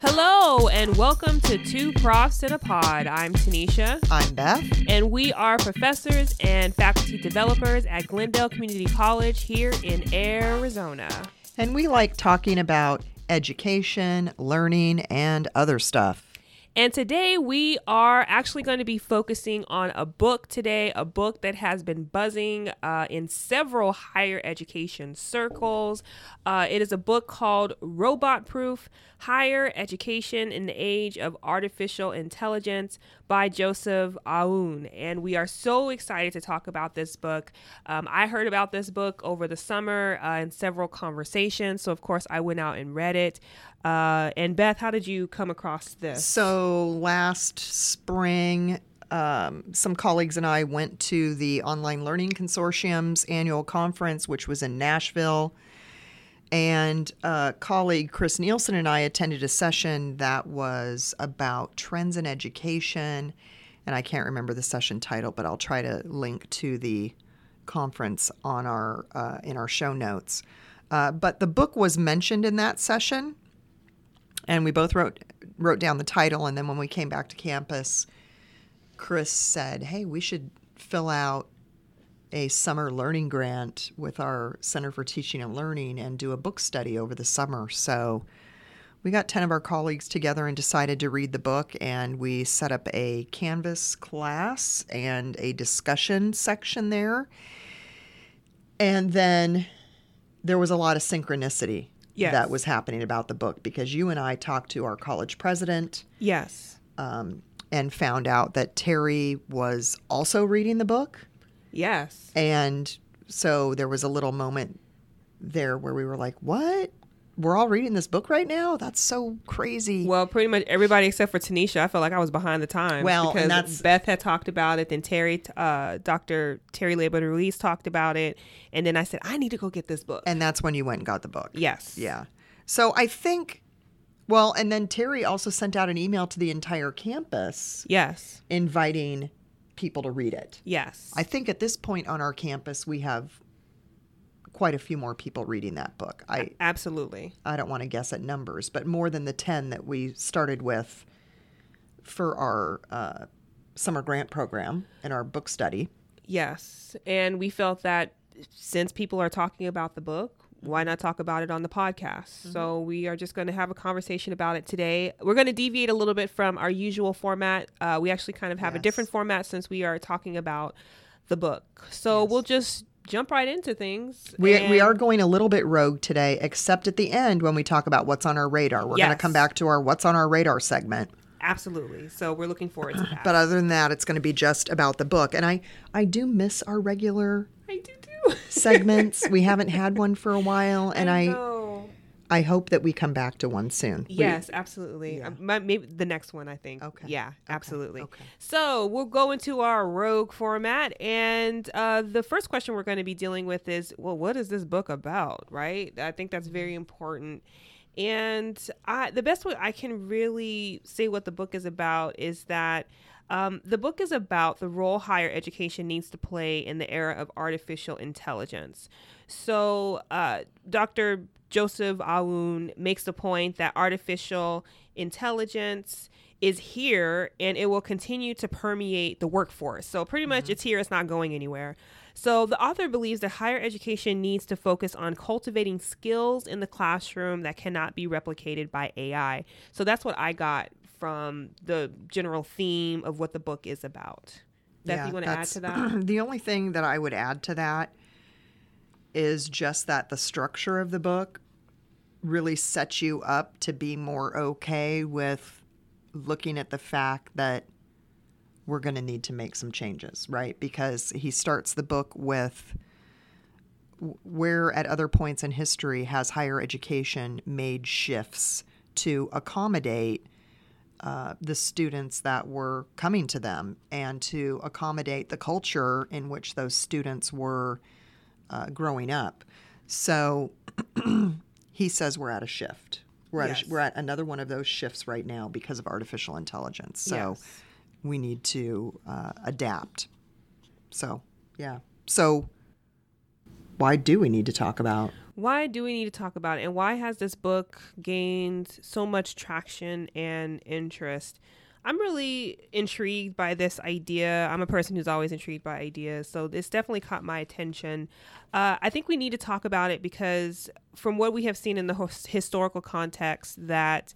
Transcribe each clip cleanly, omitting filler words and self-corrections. Hello and welcome to Two Profs in a Pod. I'm Tanisha. I'm Beth. And we are professors and faculty developers at Glendale Community College here in Arizona. And we like talking about education, learning, and other stuff. And today we are actually going to be focusing on a book that has been buzzing in several higher education circles. It is a book called Robot Proof, Higher Education in the Age of Artificial Intelligence by Joseph Aoun. And we are so excited to talk about this book. I heard about this book over the summer in several conversations. So, of course, I went out and read it. And Beth, how did you come across this? So last spring, some colleagues and I went to the Online Learning Consortium's annual conference, which was in Nashville. And colleague Chris Nielsen and I attended a session that was about trends in education. And I can't remember the session title, but I'll try to link to the conference on our in our show notes. But the book was mentioned in that session. And we both wrote down the title, and then when we came back to campus, Chris said, hey, we should fill out a summer learning grant with our Center for Teaching and Learning and do a book study over the summer. So we got 10 of our colleagues together and decided to read the book, and we set up a Canvas class and a discussion section there. And then there was a lot of synchronicity. Yes. That was happening about the book, because you and I talked to our college president. Yes. And found out that Terry was also reading the book. Yes. And so there was a little moment there where we were like, what? We're all reading this book right now? That's so crazy. Well, pretty much everybody except for Tanisha. I felt like I was behind the times. Well, because Beth had talked about it. Then Terry, Dr. Terry Laborde Ruiz talked about it. And then I said, I need to go get this book. And that's when you went and got the book. Yes. Yeah. So I think, well, and then Terry also sent out an email to the entire campus. Yes. Inviting people to read it. Yes. I think at this point on our campus, we have quite a few more people reading that book. Absolutely. I don't want to guess at numbers, but more than the 10 that we started with for our summer grant program and our book study. Yes. And we felt that since people are talking about the book, why not talk about it on the podcast? Mm-hmm. So we are just going to have a conversation about it today. We're going to deviate a little bit from our usual format. We actually kind of have a different format since we are talking about the book. So we'll just jump right into things. We are going a little bit rogue today, except at the end when we talk about what's on our radar. We're going to come back to our what's on our radar segment. Absolutely. So we're looking forward to that. But other than that, it's going to be just about the book. And I do miss our regular segments. We haven't had one for a while. And I hope that we come back to one soon. Yes, absolutely. Yeah. Maybe the next one, I think. Okay. Yeah, absolutely. Okay. So we'll go into our rogue format. And the first question we're going to be dealing with is, well, what is this book about, right? I think that's very important. And the best way I can really say what the book is about is that the book is about the role higher education needs to play in the era of artificial intelligence. So Dr. Joseph Aoun makes the point that artificial intelligence is here and it will continue to permeate the workforce. So pretty much it's here, it's not going anywhere. So the author believes that higher education needs to focus on cultivating skills in the classroom that cannot be replicated by AI. So that's what I got from the general theme of what the book is about. Beth, you want to add to that? The only thing that I would add to that is just that the structure of the book really sets you up to be more okay with looking at the fact that we're going to need to make some changes, right? Because he starts the book with where at other points in history has higher education made shifts to accommodate the students that were coming to them and to accommodate the culture in which those students were growing up. So he says we're at a shift. We're at another one of those shifts right now because of artificial intelligence. So we need to adapt. So, yeah. So why do we need to talk about? Why do we need to talk about it? And why has this book gained so much traction and interest? I'm really intrigued by this idea. I'm a person who's always intrigued by ideas. So this definitely caught my attention. I think we need to talk about it because from what we have seen in the historical context that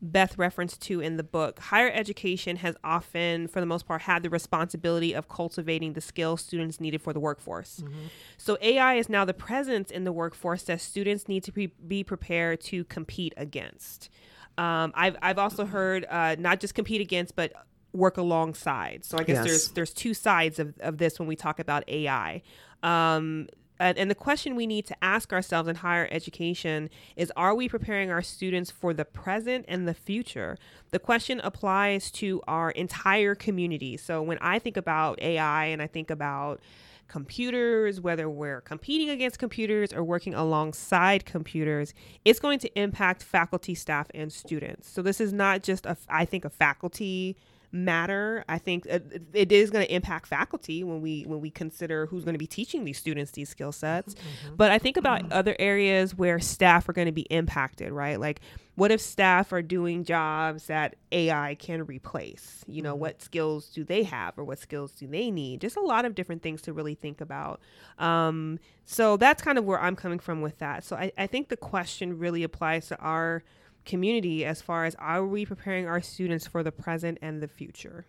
Beth referenced to in the book, higher education has often, for the most part, had the responsibility of cultivating the skills students needed for the workforce. Mm-hmm. So AI is now the presence in the workforce that students need to be prepared to compete against. I've also heard not just compete against, but work alongside. So I guess there's two sides of this when we talk about AI. And the question we need to ask ourselves in higher education is, are we preparing our students for the present and the future? The question applies to our entire community. So when I think about AI and I think about computers, whether we're competing against computers or working alongside computers, it's going to impact faculty, staff, and students. So this is not just a faculty matter. I think it is going to impact faculty when we consider who's going to be teaching these students these skill sets. Mm-hmm. But I think about other areas where staff are going to be impacted, right? Like, what if staff are doing jobs that AI can replace? You know, what skills do they have or what skills do they need? Just a lot of different things to really think about. So that's kind of where I'm coming from with that. So I think the question really applies to our community as far as, are we preparing our students for the present and the future?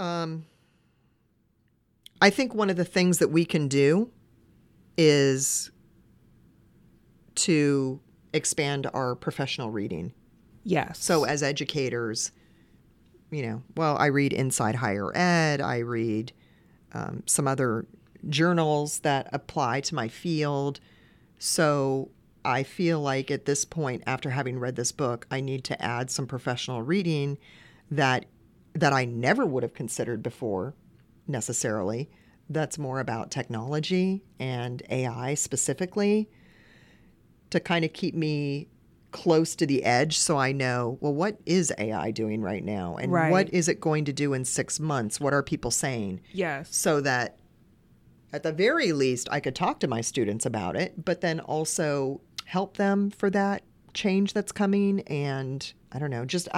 Mm-hmm. I think one of the things that we can do is to expand our professional reading. Yes. So as educators, I read Inside Higher Ed, I read some other journals that apply to my field. So I feel like at this point, after having read this book, I need to add some professional reading that I never would have considered before, necessarily. That's more about technology and AI specifically, to kind of keep me close to the edge so I know, well, what is AI doing right now? And what is it going to do in 6 months? What are people saying? Yes. So that at the very least, I could talk to my students about it, but then also help them for that change that's coming, and I don't know, just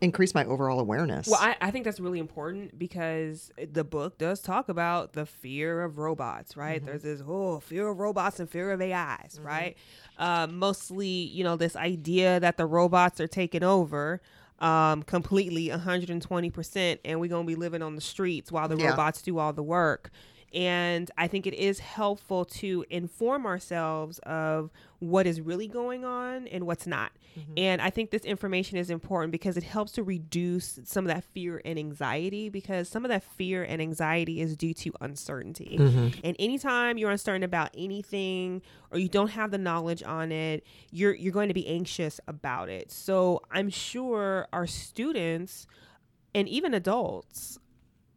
increase my overall awareness. Well, I think that's really important because the book does talk about the fear of robots, right? Mm-hmm. There's this fear of robots and fear of AIs, mm-hmm. right? Mostly, this idea that the robots are taking over completely, 120%, and we're going to be living on the streets while the robots do all the work. And I think it is helpful to inform ourselves of what is really going on and what's not. Mm-hmm. And I think this information is important because it helps to reduce some of that fear and anxiety, because some of that fear and anxiety is due to uncertainty. Mm-hmm. And anytime you're uncertain about anything or you don't have the knowledge on it, you're going to be anxious about it. So I'm sure our students and even adults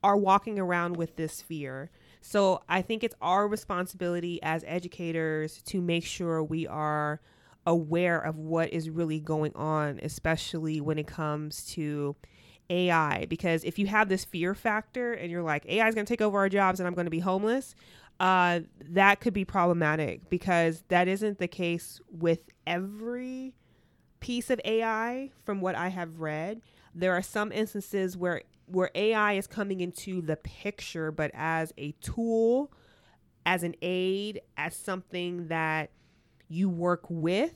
are walking around with this fear. So I think it's our responsibility as educators to make sure we are aware of what is really going on, especially when it comes to AI. Because if you have this fear factor and you're like, AI is going to take over our jobs and I'm going to be homeless, that could be problematic, because that isn't the case with every piece of AI from what I have read. There are some instances where AI is coming into the picture, but as a tool, as an aid, as something that you work with,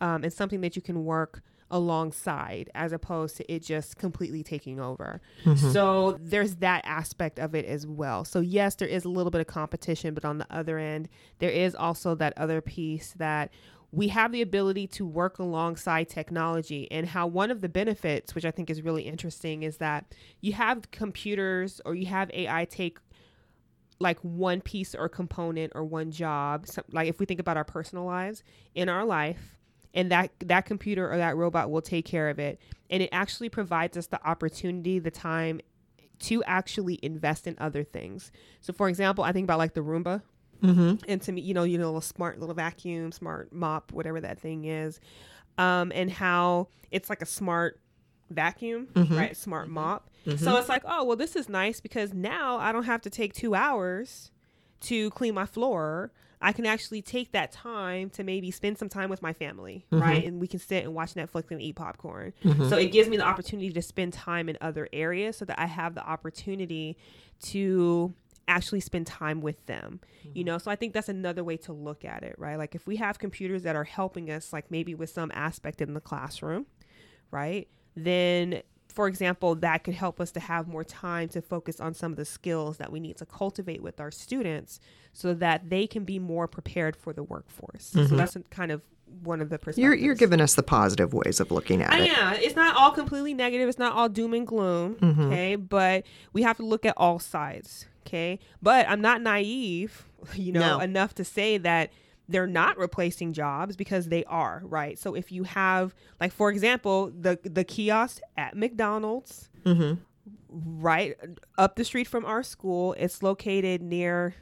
and something that you can work alongside, as opposed to it just completely taking over. Mm-hmm. So there's that aspect of it as well. So yes, there is a little bit of competition, but on the other end, there is also that other piece that we have the ability to work alongside technology. And how one of the benefits, which I think is really interesting, is that you have computers or you have AI take like one piece or component or one job. So, like if we think about our personal lives in our life, and that computer or that robot will take care of it. And it actually provides us the opportunity, the time to actually invest in other things. So for example, I think about like the Roomba. Mm-hmm. And to me, a smart little vacuum, smart mop, whatever that thing is, and how it's like a smart vacuum, mm-hmm. right? Smart mop. Mm-hmm. So it's like, oh, well, this is nice because now I don't have to take 2 hours to clean my floor. I can actually take that time to maybe spend some time with my family, mm-hmm. right? And we can sit and watch Netflix and eat popcorn. Mm-hmm. So it gives me the opportunity to spend time in other areas so that I have the opportunity to actually spend time with them, mm-hmm. you know? So I think that's another way to look at it, right? Like if we have computers that are helping us, like maybe with some aspect in the classroom, right? Then, for example, that could help us to have more time to focus on some of the skills that we need to cultivate with our students so that they can be more prepared for the workforce. Mm-hmm. So that's kind of one of the perspectives. You're giving us the positive ways of looking at it. Yeah, it's not all completely negative. It's not all doom and gloom, mm-hmm. okay? But we have to look at all sides, okay? But I'm not naive, enough to say that they're not replacing jobs, because they are, right? So if you have, like, for example, the kiosk at McDonald's, mm-hmm. right up the street from our school, it's located near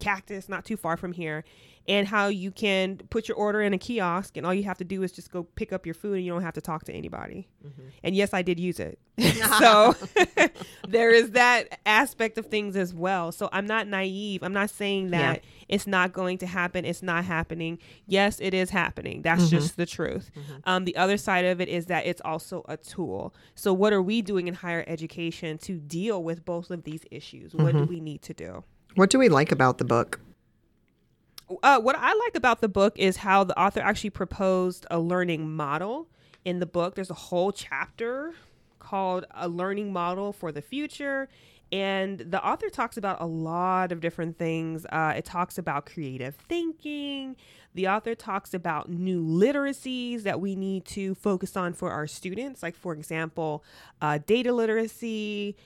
Cactus, not too far from here, and how you can put your order in a kiosk and all you have to do is just go pick up your food and you don't have to talk to anybody. Mm-hmm. And yes, I did use it. So there is that aspect of things as well. So I'm not naive. I'm not saying that it's not going to happen. It's not happening. Yes, it is happening. That's mm-hmm. just the truth. Mm-hmm. The other side of it is that it's also a tool. So what are we doing in higher education to deal with both of these issues? Mm-hmm. What do we need to do? What do we like about the book? What I like about the book is how the author actually proposed a learning model in the book. There's a whole chapter called A Learning Model for the Future. And the author talks about a lot of different things. It talks about creative thinking. The author talks about new literacies that we need to focus on for our students. Like, for example, data literacy,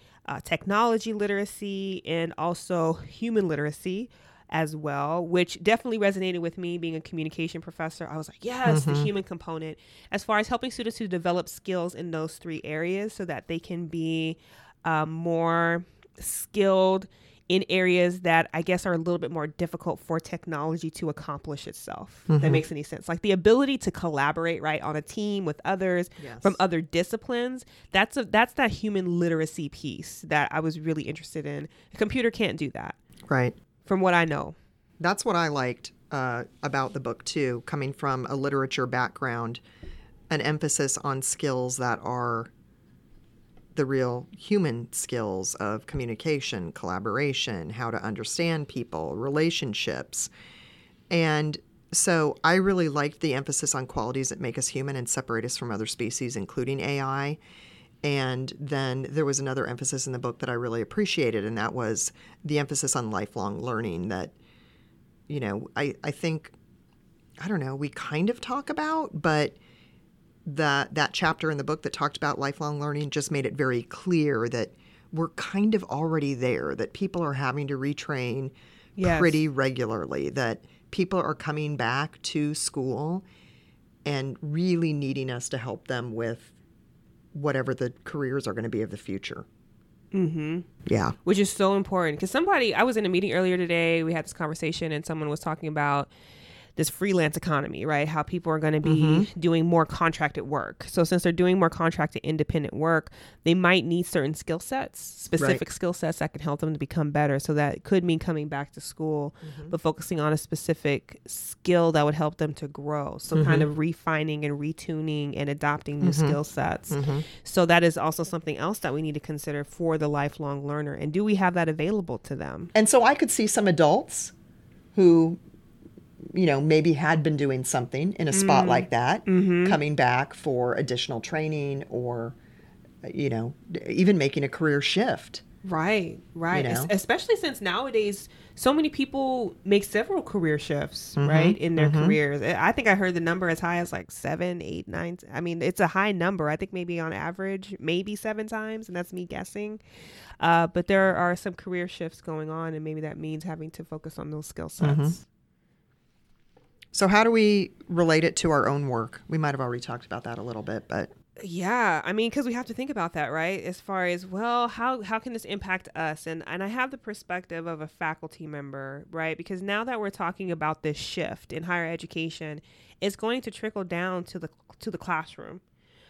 technology literacy, and also human literacy as well, which definitely resonated with me being a communication professor. I was like, yes, mm-hmm. the human component, as far as helping students who develop skills in those three areas so that they can be more skilled in areas that I guess are a little bit more difficult for technology to accomplish itself. Mm-hmm. If that makes any sense. Like the ability to collaborate, right, on a team with others from other disciplines. That's that human literacy piece that I was really interested in. A computer can't do that. Right. From what I know. That's what I liked about the book, too, coming from a literature background, an emphasis on skills that are the real human skills of communication, collaboration, how to understand people, relationships. And so I really liked the emphasis on qualities that make us human and separate us from other species, including AI. And then there was another emphasis in the book that I really appreciated, and that was the emphasis on lifelong learning that, I think, I don't know, we kind of talk about, but that chapter in the book that talked about lifelong learning just made it very clear that we're kind of already there, that people are having to retrain pretty regularly, that people are coming back to school and really needing us to help them with whatever the careers are going to be of the future. Mm-hmm. Yeah. Which is so important. Because I was in a meeting earlier today, we had this conversation and someone was talking about this freelance economy, right? How people are going to be mm-hmm. doing more contracted work. So since they're doing more contracted independent work, they might need certain skill sets, specific skill sets that can help them to become better. So that could mean coming back to school, mm-hmm. but focusing on a specific skill that would help them to grow. So mm-hmm. kind of refining and retuning and adopting new mm-hmm. skill sets. Mm-hmm. So that is also something else that we need to consider for the lifelong learner. And do we have that available to them? And so I could see some adults who maybe had been doing something in a spot like that, mm-hmm. coming back for additional training or, even making a career shift. Right. Especially since nowadays, so many people make several career shifts, mm-hmm. right, in their mm-hmm. careers. I think I heard the number as high as like 7, 8, 9. I mean, it's a high number. I think maybe on average, maybe 7 times, and that's me guessing. But there are some career shifts going on, and maybe that means having to focus on those skill sets. Mm-hmm. So how do we relate it to our own work? We might have already talked about that a little bit, but... Yeah, I mean, because we have to think about that, right? As far as, well, how can this impact us? And I have the perspective of a faculty member, right? Because now that we're talking about this shift in higher education, it's going to trickle down to the classroom.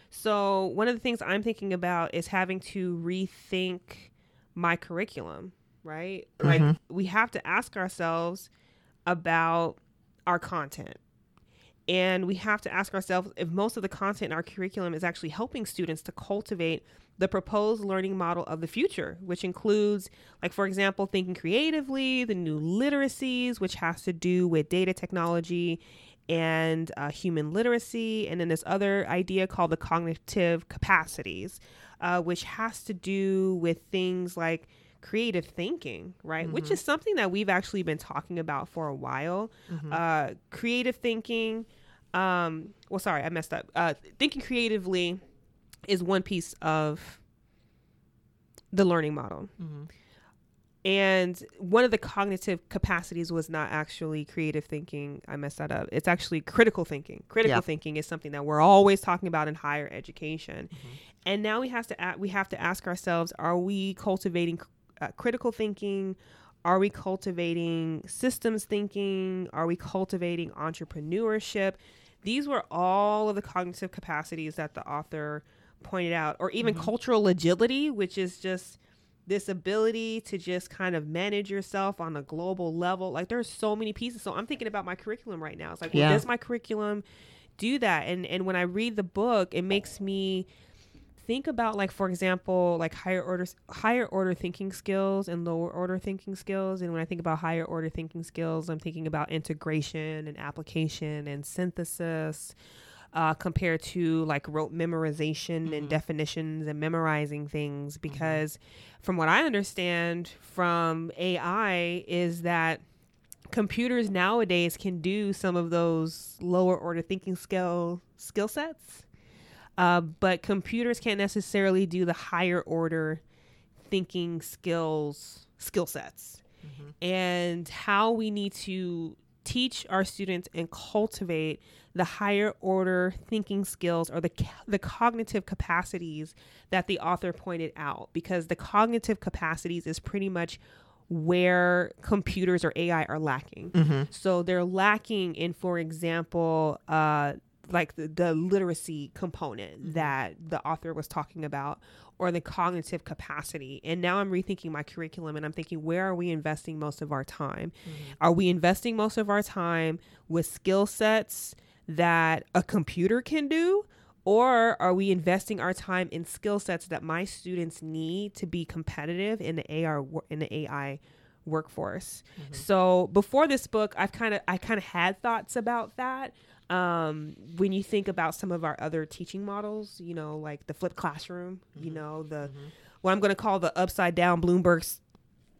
So one of the things I'm thinking about is having to rethink my curriculum, right? Mm-hmm. Like, we have to ask ourselves about our content. And we have to ask ourselves if most of the content in our curriculum is actually helping students to cultivate the proposed learning model of the future, which includes, like, for example, thinking creatively, the new literacies, which has to do with data technology and human literacy. And then this other idea called the cognitive capacities, which has to do with things like creative thinking, right? Mm-hmm. Which is something that we've actually been talking about for a while. Mm-hmm. Creative thinking. Well, sorry, I messed up. Thinking creatively is one piece of the learning model. Mm-hmm. And one of the cognitive capacities was not actually creative thinking. I messed that up. It's actually critical thinking. Critical thinking is something that we're always talking about in higher education. Mm-hmm. And now we have to ask ourselves, are we cultivating critical thinking? Are we cultivating systems thinking? Are we cultivating entrepreneurship? These were all of the cognitive capacities that the author pointed out, or even mm-hmm. cultural agility, which is just this ability to just kind of manage yourself on a global level. Like, there's so many pieces. So I'm thinking about my curriculum right now. It's like, well, does my curriculum do that? And when I read the book, it makes me think about, like, for example, like higher order thinking skills and lower order thinking skills. And when I think about higher order thinking skills, I'm thinking about integration and application and synthesis, compared to, like, rote memorization mm-hmm. and definitions and memorizing things. Because mm-hmm. from what I understand from AI is that computers nowadays can do some of those lower order thinking skill sets. But computers can't necessarily do the higher order thinking skill sets mm-hmm. and how we need to teach our students and cultivate the higher order thinking skills, or the cognitive capacities that the author pointed out, because the cognitive capacities is pretty much where computers or AI are lacking. Mm-hmm. So they're lacking in, for example, like the literacy component that the author was talking about, or the cognitive capacity. And now I'm rethinking my curriculum, and I'm thinking, where are we investing most of our time? Mm-hmm. Are we investing most of our time with skill sets that a computer can do? Or are we investing our time in skill sets that my students need to be competitive in the AI workforce? Mm-hmm. So before this book, I kind of had thoughts about that. When you think about some of our other teaching models, you know, like the flipped classroom, mm-hmm. you know, the mm-hmm. what I'm going to call the upside down Bloomberg's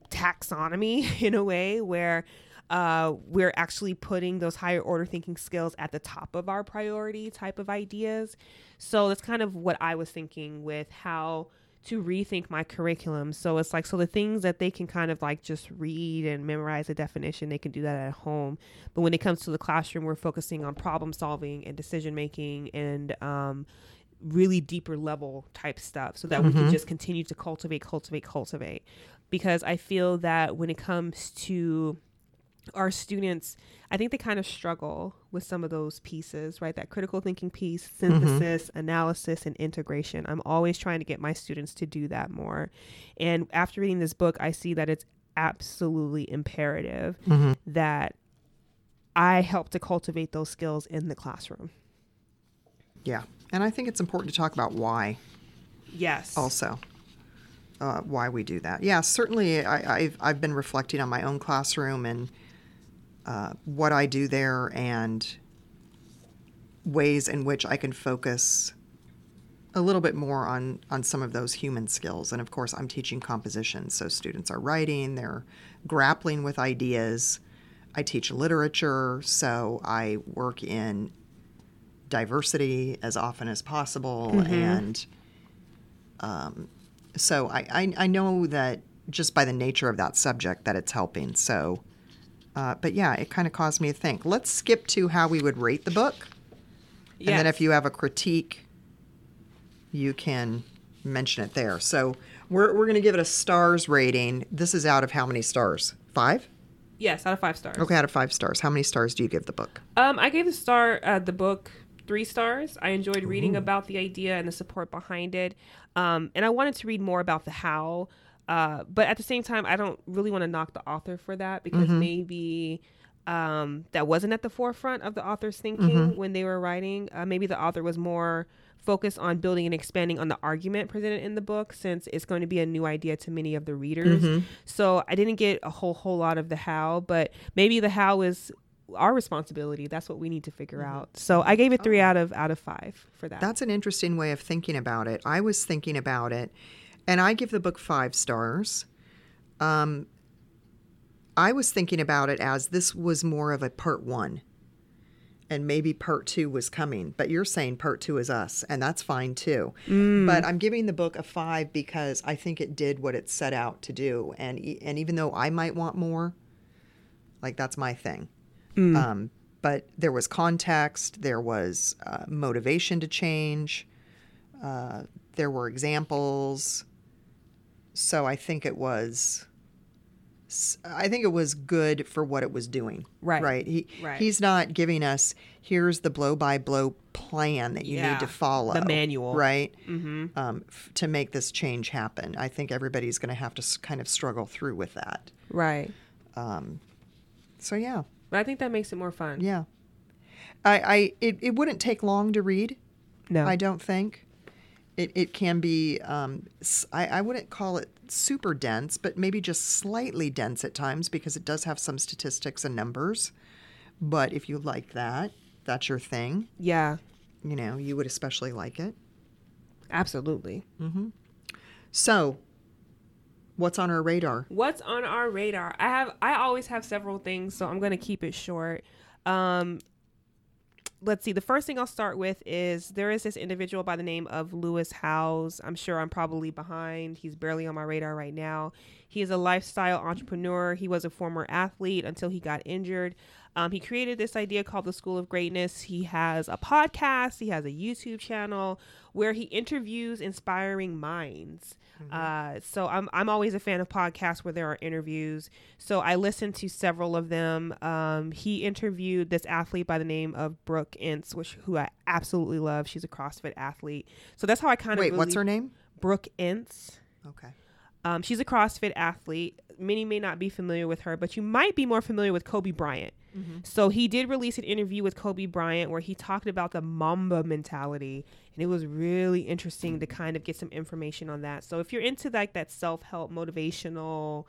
taxonomy, in a way where we're actually putting those higher order thinking skills at the top of our priority type of ideas. So that's kind of what I was thinking with how to rethink my curriculum. So it's like, so the things that they can kind of like just read and memorize the definition, they can do that at home. But when it comes to the classroom, we're focusing on problem solving and decision making and really deeper level type stuff, so that mm-hmm. we can just continue to cultivate. Because I feel that when it comes to our students, I think they kind of struggle with some of those pieces, right? That critical thinking piece, synthesis, mm-hmm. analysis, and integration. I'm always trying to get my students to do that more. And after reading this book, I see that it's absolutely imperative mm-hmm. that I help to cultivate those skills in the classroom. Yeah. And I think it's important to talk about why. Yes. Also. Why we do that. Yeah, certainly I've been reflecting on my own classroom and what I do there and ways in which I can focus a little bit more on some of those human skills. And of course, I'm teaching composition, so students are writing, they're grappling with ideas. I teach literature, so I work in diversity as often as possible mm-hmm. and so I know that just by the nature of that subject that it's helping. So, but yeah, it kind of caused me to think. Let's skip to how we would rate the book. Yes. And then if you have a critique, you can mention it there. So we're going to give it a stars rating. This is out of how many stars? 5? Yes, out of 5 stars. Okay, out of 5 stars. How many stars do you give the book? I gave the book 3 stars. I enjoyed reading about the idea and the support behind it. And I wanted to read more about the how. But at the same time, I don't really want to knock the author for that, because maybe that wasn't at the forefront of the author's thinking when they were writing. Maybe the author was more focused on building and expanding on the argument presented in the book, since it's going to be a new idea to many of the readers. So I didn't get a whole lot of the how, but maybe the how is our responsibility. That's what we need to figure out. So I gave it 3 out of 5 for that. That's an interesting way of thinking about it. I was thinking about it, and I give the book 5 stars. I was thinking about it as this was more of a part 1, and maybe part 2 was coming. But you're saying part 2 is us, and that's fine too. But I'm giving the book a 5 because I think it did what it set out to do. And even though I might want more, like, that's my thing. But there was context, there was motivation to change, there were examples. So I think it was good for what it was doing. Right. He's not giving us, here's the blow-by-blow plan that you need to follow. The manual. Right? To make this change happen. I think everybody's going to have to kind of struggle through with that. Right. So, yeah. But I think that makes it more fun. Yeah. It wouldn't take long to read. No. I don't think. It can be, I wouldn't call it super dense, but maybe just slightly dense at times, because it does have some statistics and numbers. But if you like that, that's your thing. Yeah. You know, you would especially like it. Absolutely. So, what's on our radar? What's on our radar? I always have several things, so I'm going to keep it short. Let's see. The first thing I'll start with is there is this individual by the name of Lewis Howes. I'm sure I'm probably behind. He's barely on my radar right now. He is a lifestyle entrepreneur. He was a former athlete until he got injured. He created this idea called the School of Greatness. He has a podcast. He has a YouTube channel where he interviews inspiring minds. So I'm always a fan of podcasts where there are interviews. So I listened to several of them. He interviewed this athlete by the name of Brooke Entz, who I absolutely love. She's a CrossFit athlete. So that's how I kind of what's her name? Brooke Entz. Okay. She's a CrossFit athlete. Many may not be familiar with her, but you might be more familiar with Kobe Bryant. So he did release an interview with Kobe Bryant where he talked about the Mamba mentality, and it was really interesting to kind of get some information on that. So if you're into like that self-help, motivational,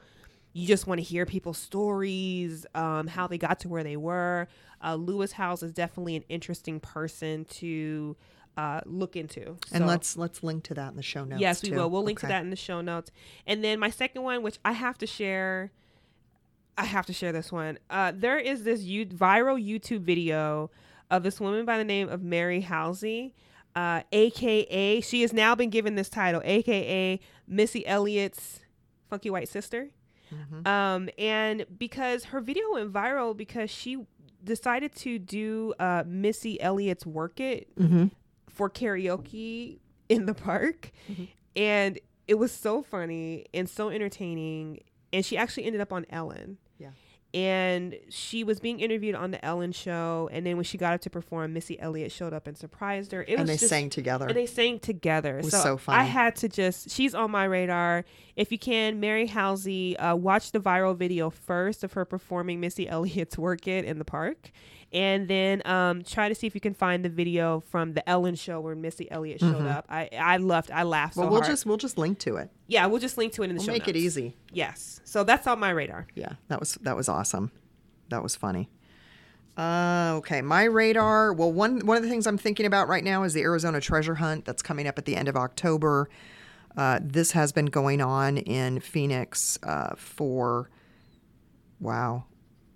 you just want to hear people's stories, how they got to where they were, Lewis Howes is definitely an interesting person to look into. And let's link to that in the show notes. Yes, we will. We'll link to that in the show notes. And then my second one, which I have to share this one. There is this viral YouTube video of this woman by the name of Mary Halsey, AKA, she has now been given this title, AKA Missy Elliott's funky white sister. And because her video went viral because she decided to do Missy Elliott's Work It for karaoke in the park. And it was so funny and so entertaining. And she actually ended up on Ellen. Yeah. And she was being interviewed on the Ellen show. And then when she got up to perform, Missy Elliott showed up and surprised her. And they sang together. It was so funny. I had to she's on my radar. If you can, Mary Halsey, watch the viral video first of her performing Missy Elliott's Work It in the park. And then try to see if you can find the video from the Ellen show where Missy Elliott showed up. I laughed so hard. Well, we'll just link to it. Yeah, we'll just link to it in the show notes. Make it easy. Yes. So that's on my radar. Yeah, that was awesome. That was funny. Okay, my radar. Well, one of the things I'm thinking about right now is the Arizona Treasure Hunt that's coming up at the end of October. This has been going on in Phoenix for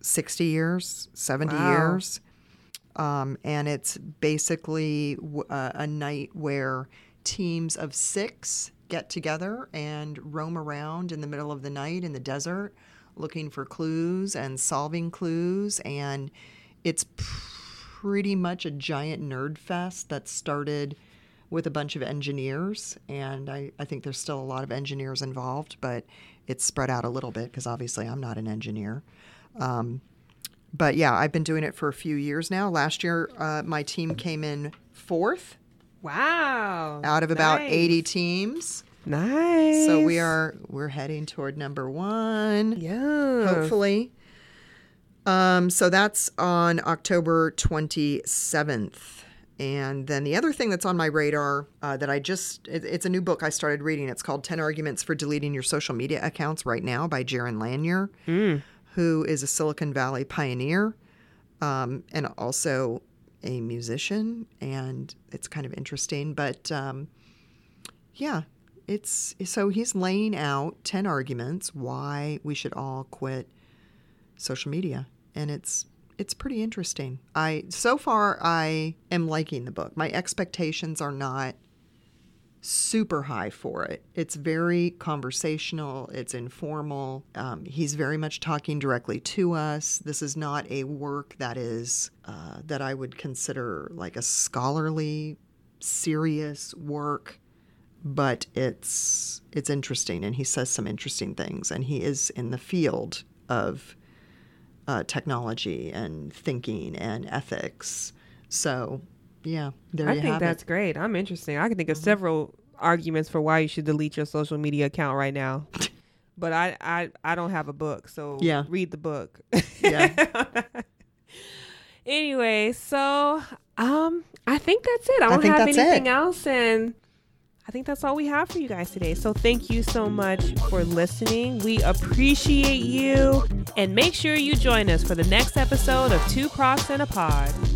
60 years, 70 years. And it's basically a night where teams of 6 get together and roam around in the middle of the night in the desert looking for clues and solving clues. And it's pretty much a giant nerd fest that started with a bunch of engineers. And I think there's still a lot of engineers involved, but it's spread out a little bit because obviously I'm not an engineer. But yeah, I've been doing it for a few years now. Last year, my team came in fourth. Wow. Out of about 80 teams. Nice. So we're heading toward number one. Yeah. Hopefully. So that's on October 27th. And then the other thing that's on my radar that it's a new book I started reading. It's called 10 Arguments for Deleting Your Social Media Accounts Right Now by Jaron Lanier, who is a Silicon Valley pioneer and also a musician. And it's kind of interesting. But yeah, so he's laying out 10 arguments why we should all quit social media. And it's pretty interesting. So far I am liking the book. My expectations are not super high for it. It's very conversational. It's informal. He's very much talking directly to us. This is not a work that is that I would consider like a scholarly, serious work, but it's interesting, and he says some interesting things, and he is in the field of technology and thinking and ethics. So, yeah, I think that's great. I'm interested. I can think of several arguments for why you should delete your social media account right now. But I don't have a book, so yeah. Read the book. Yeah. Anyway, so I think that's it. I don't have anything else, and I think that's all we have for you guys today. So thank you so much for listening. We appreciate you. And make sure you join us for the next episode of Two Profs and a Pod.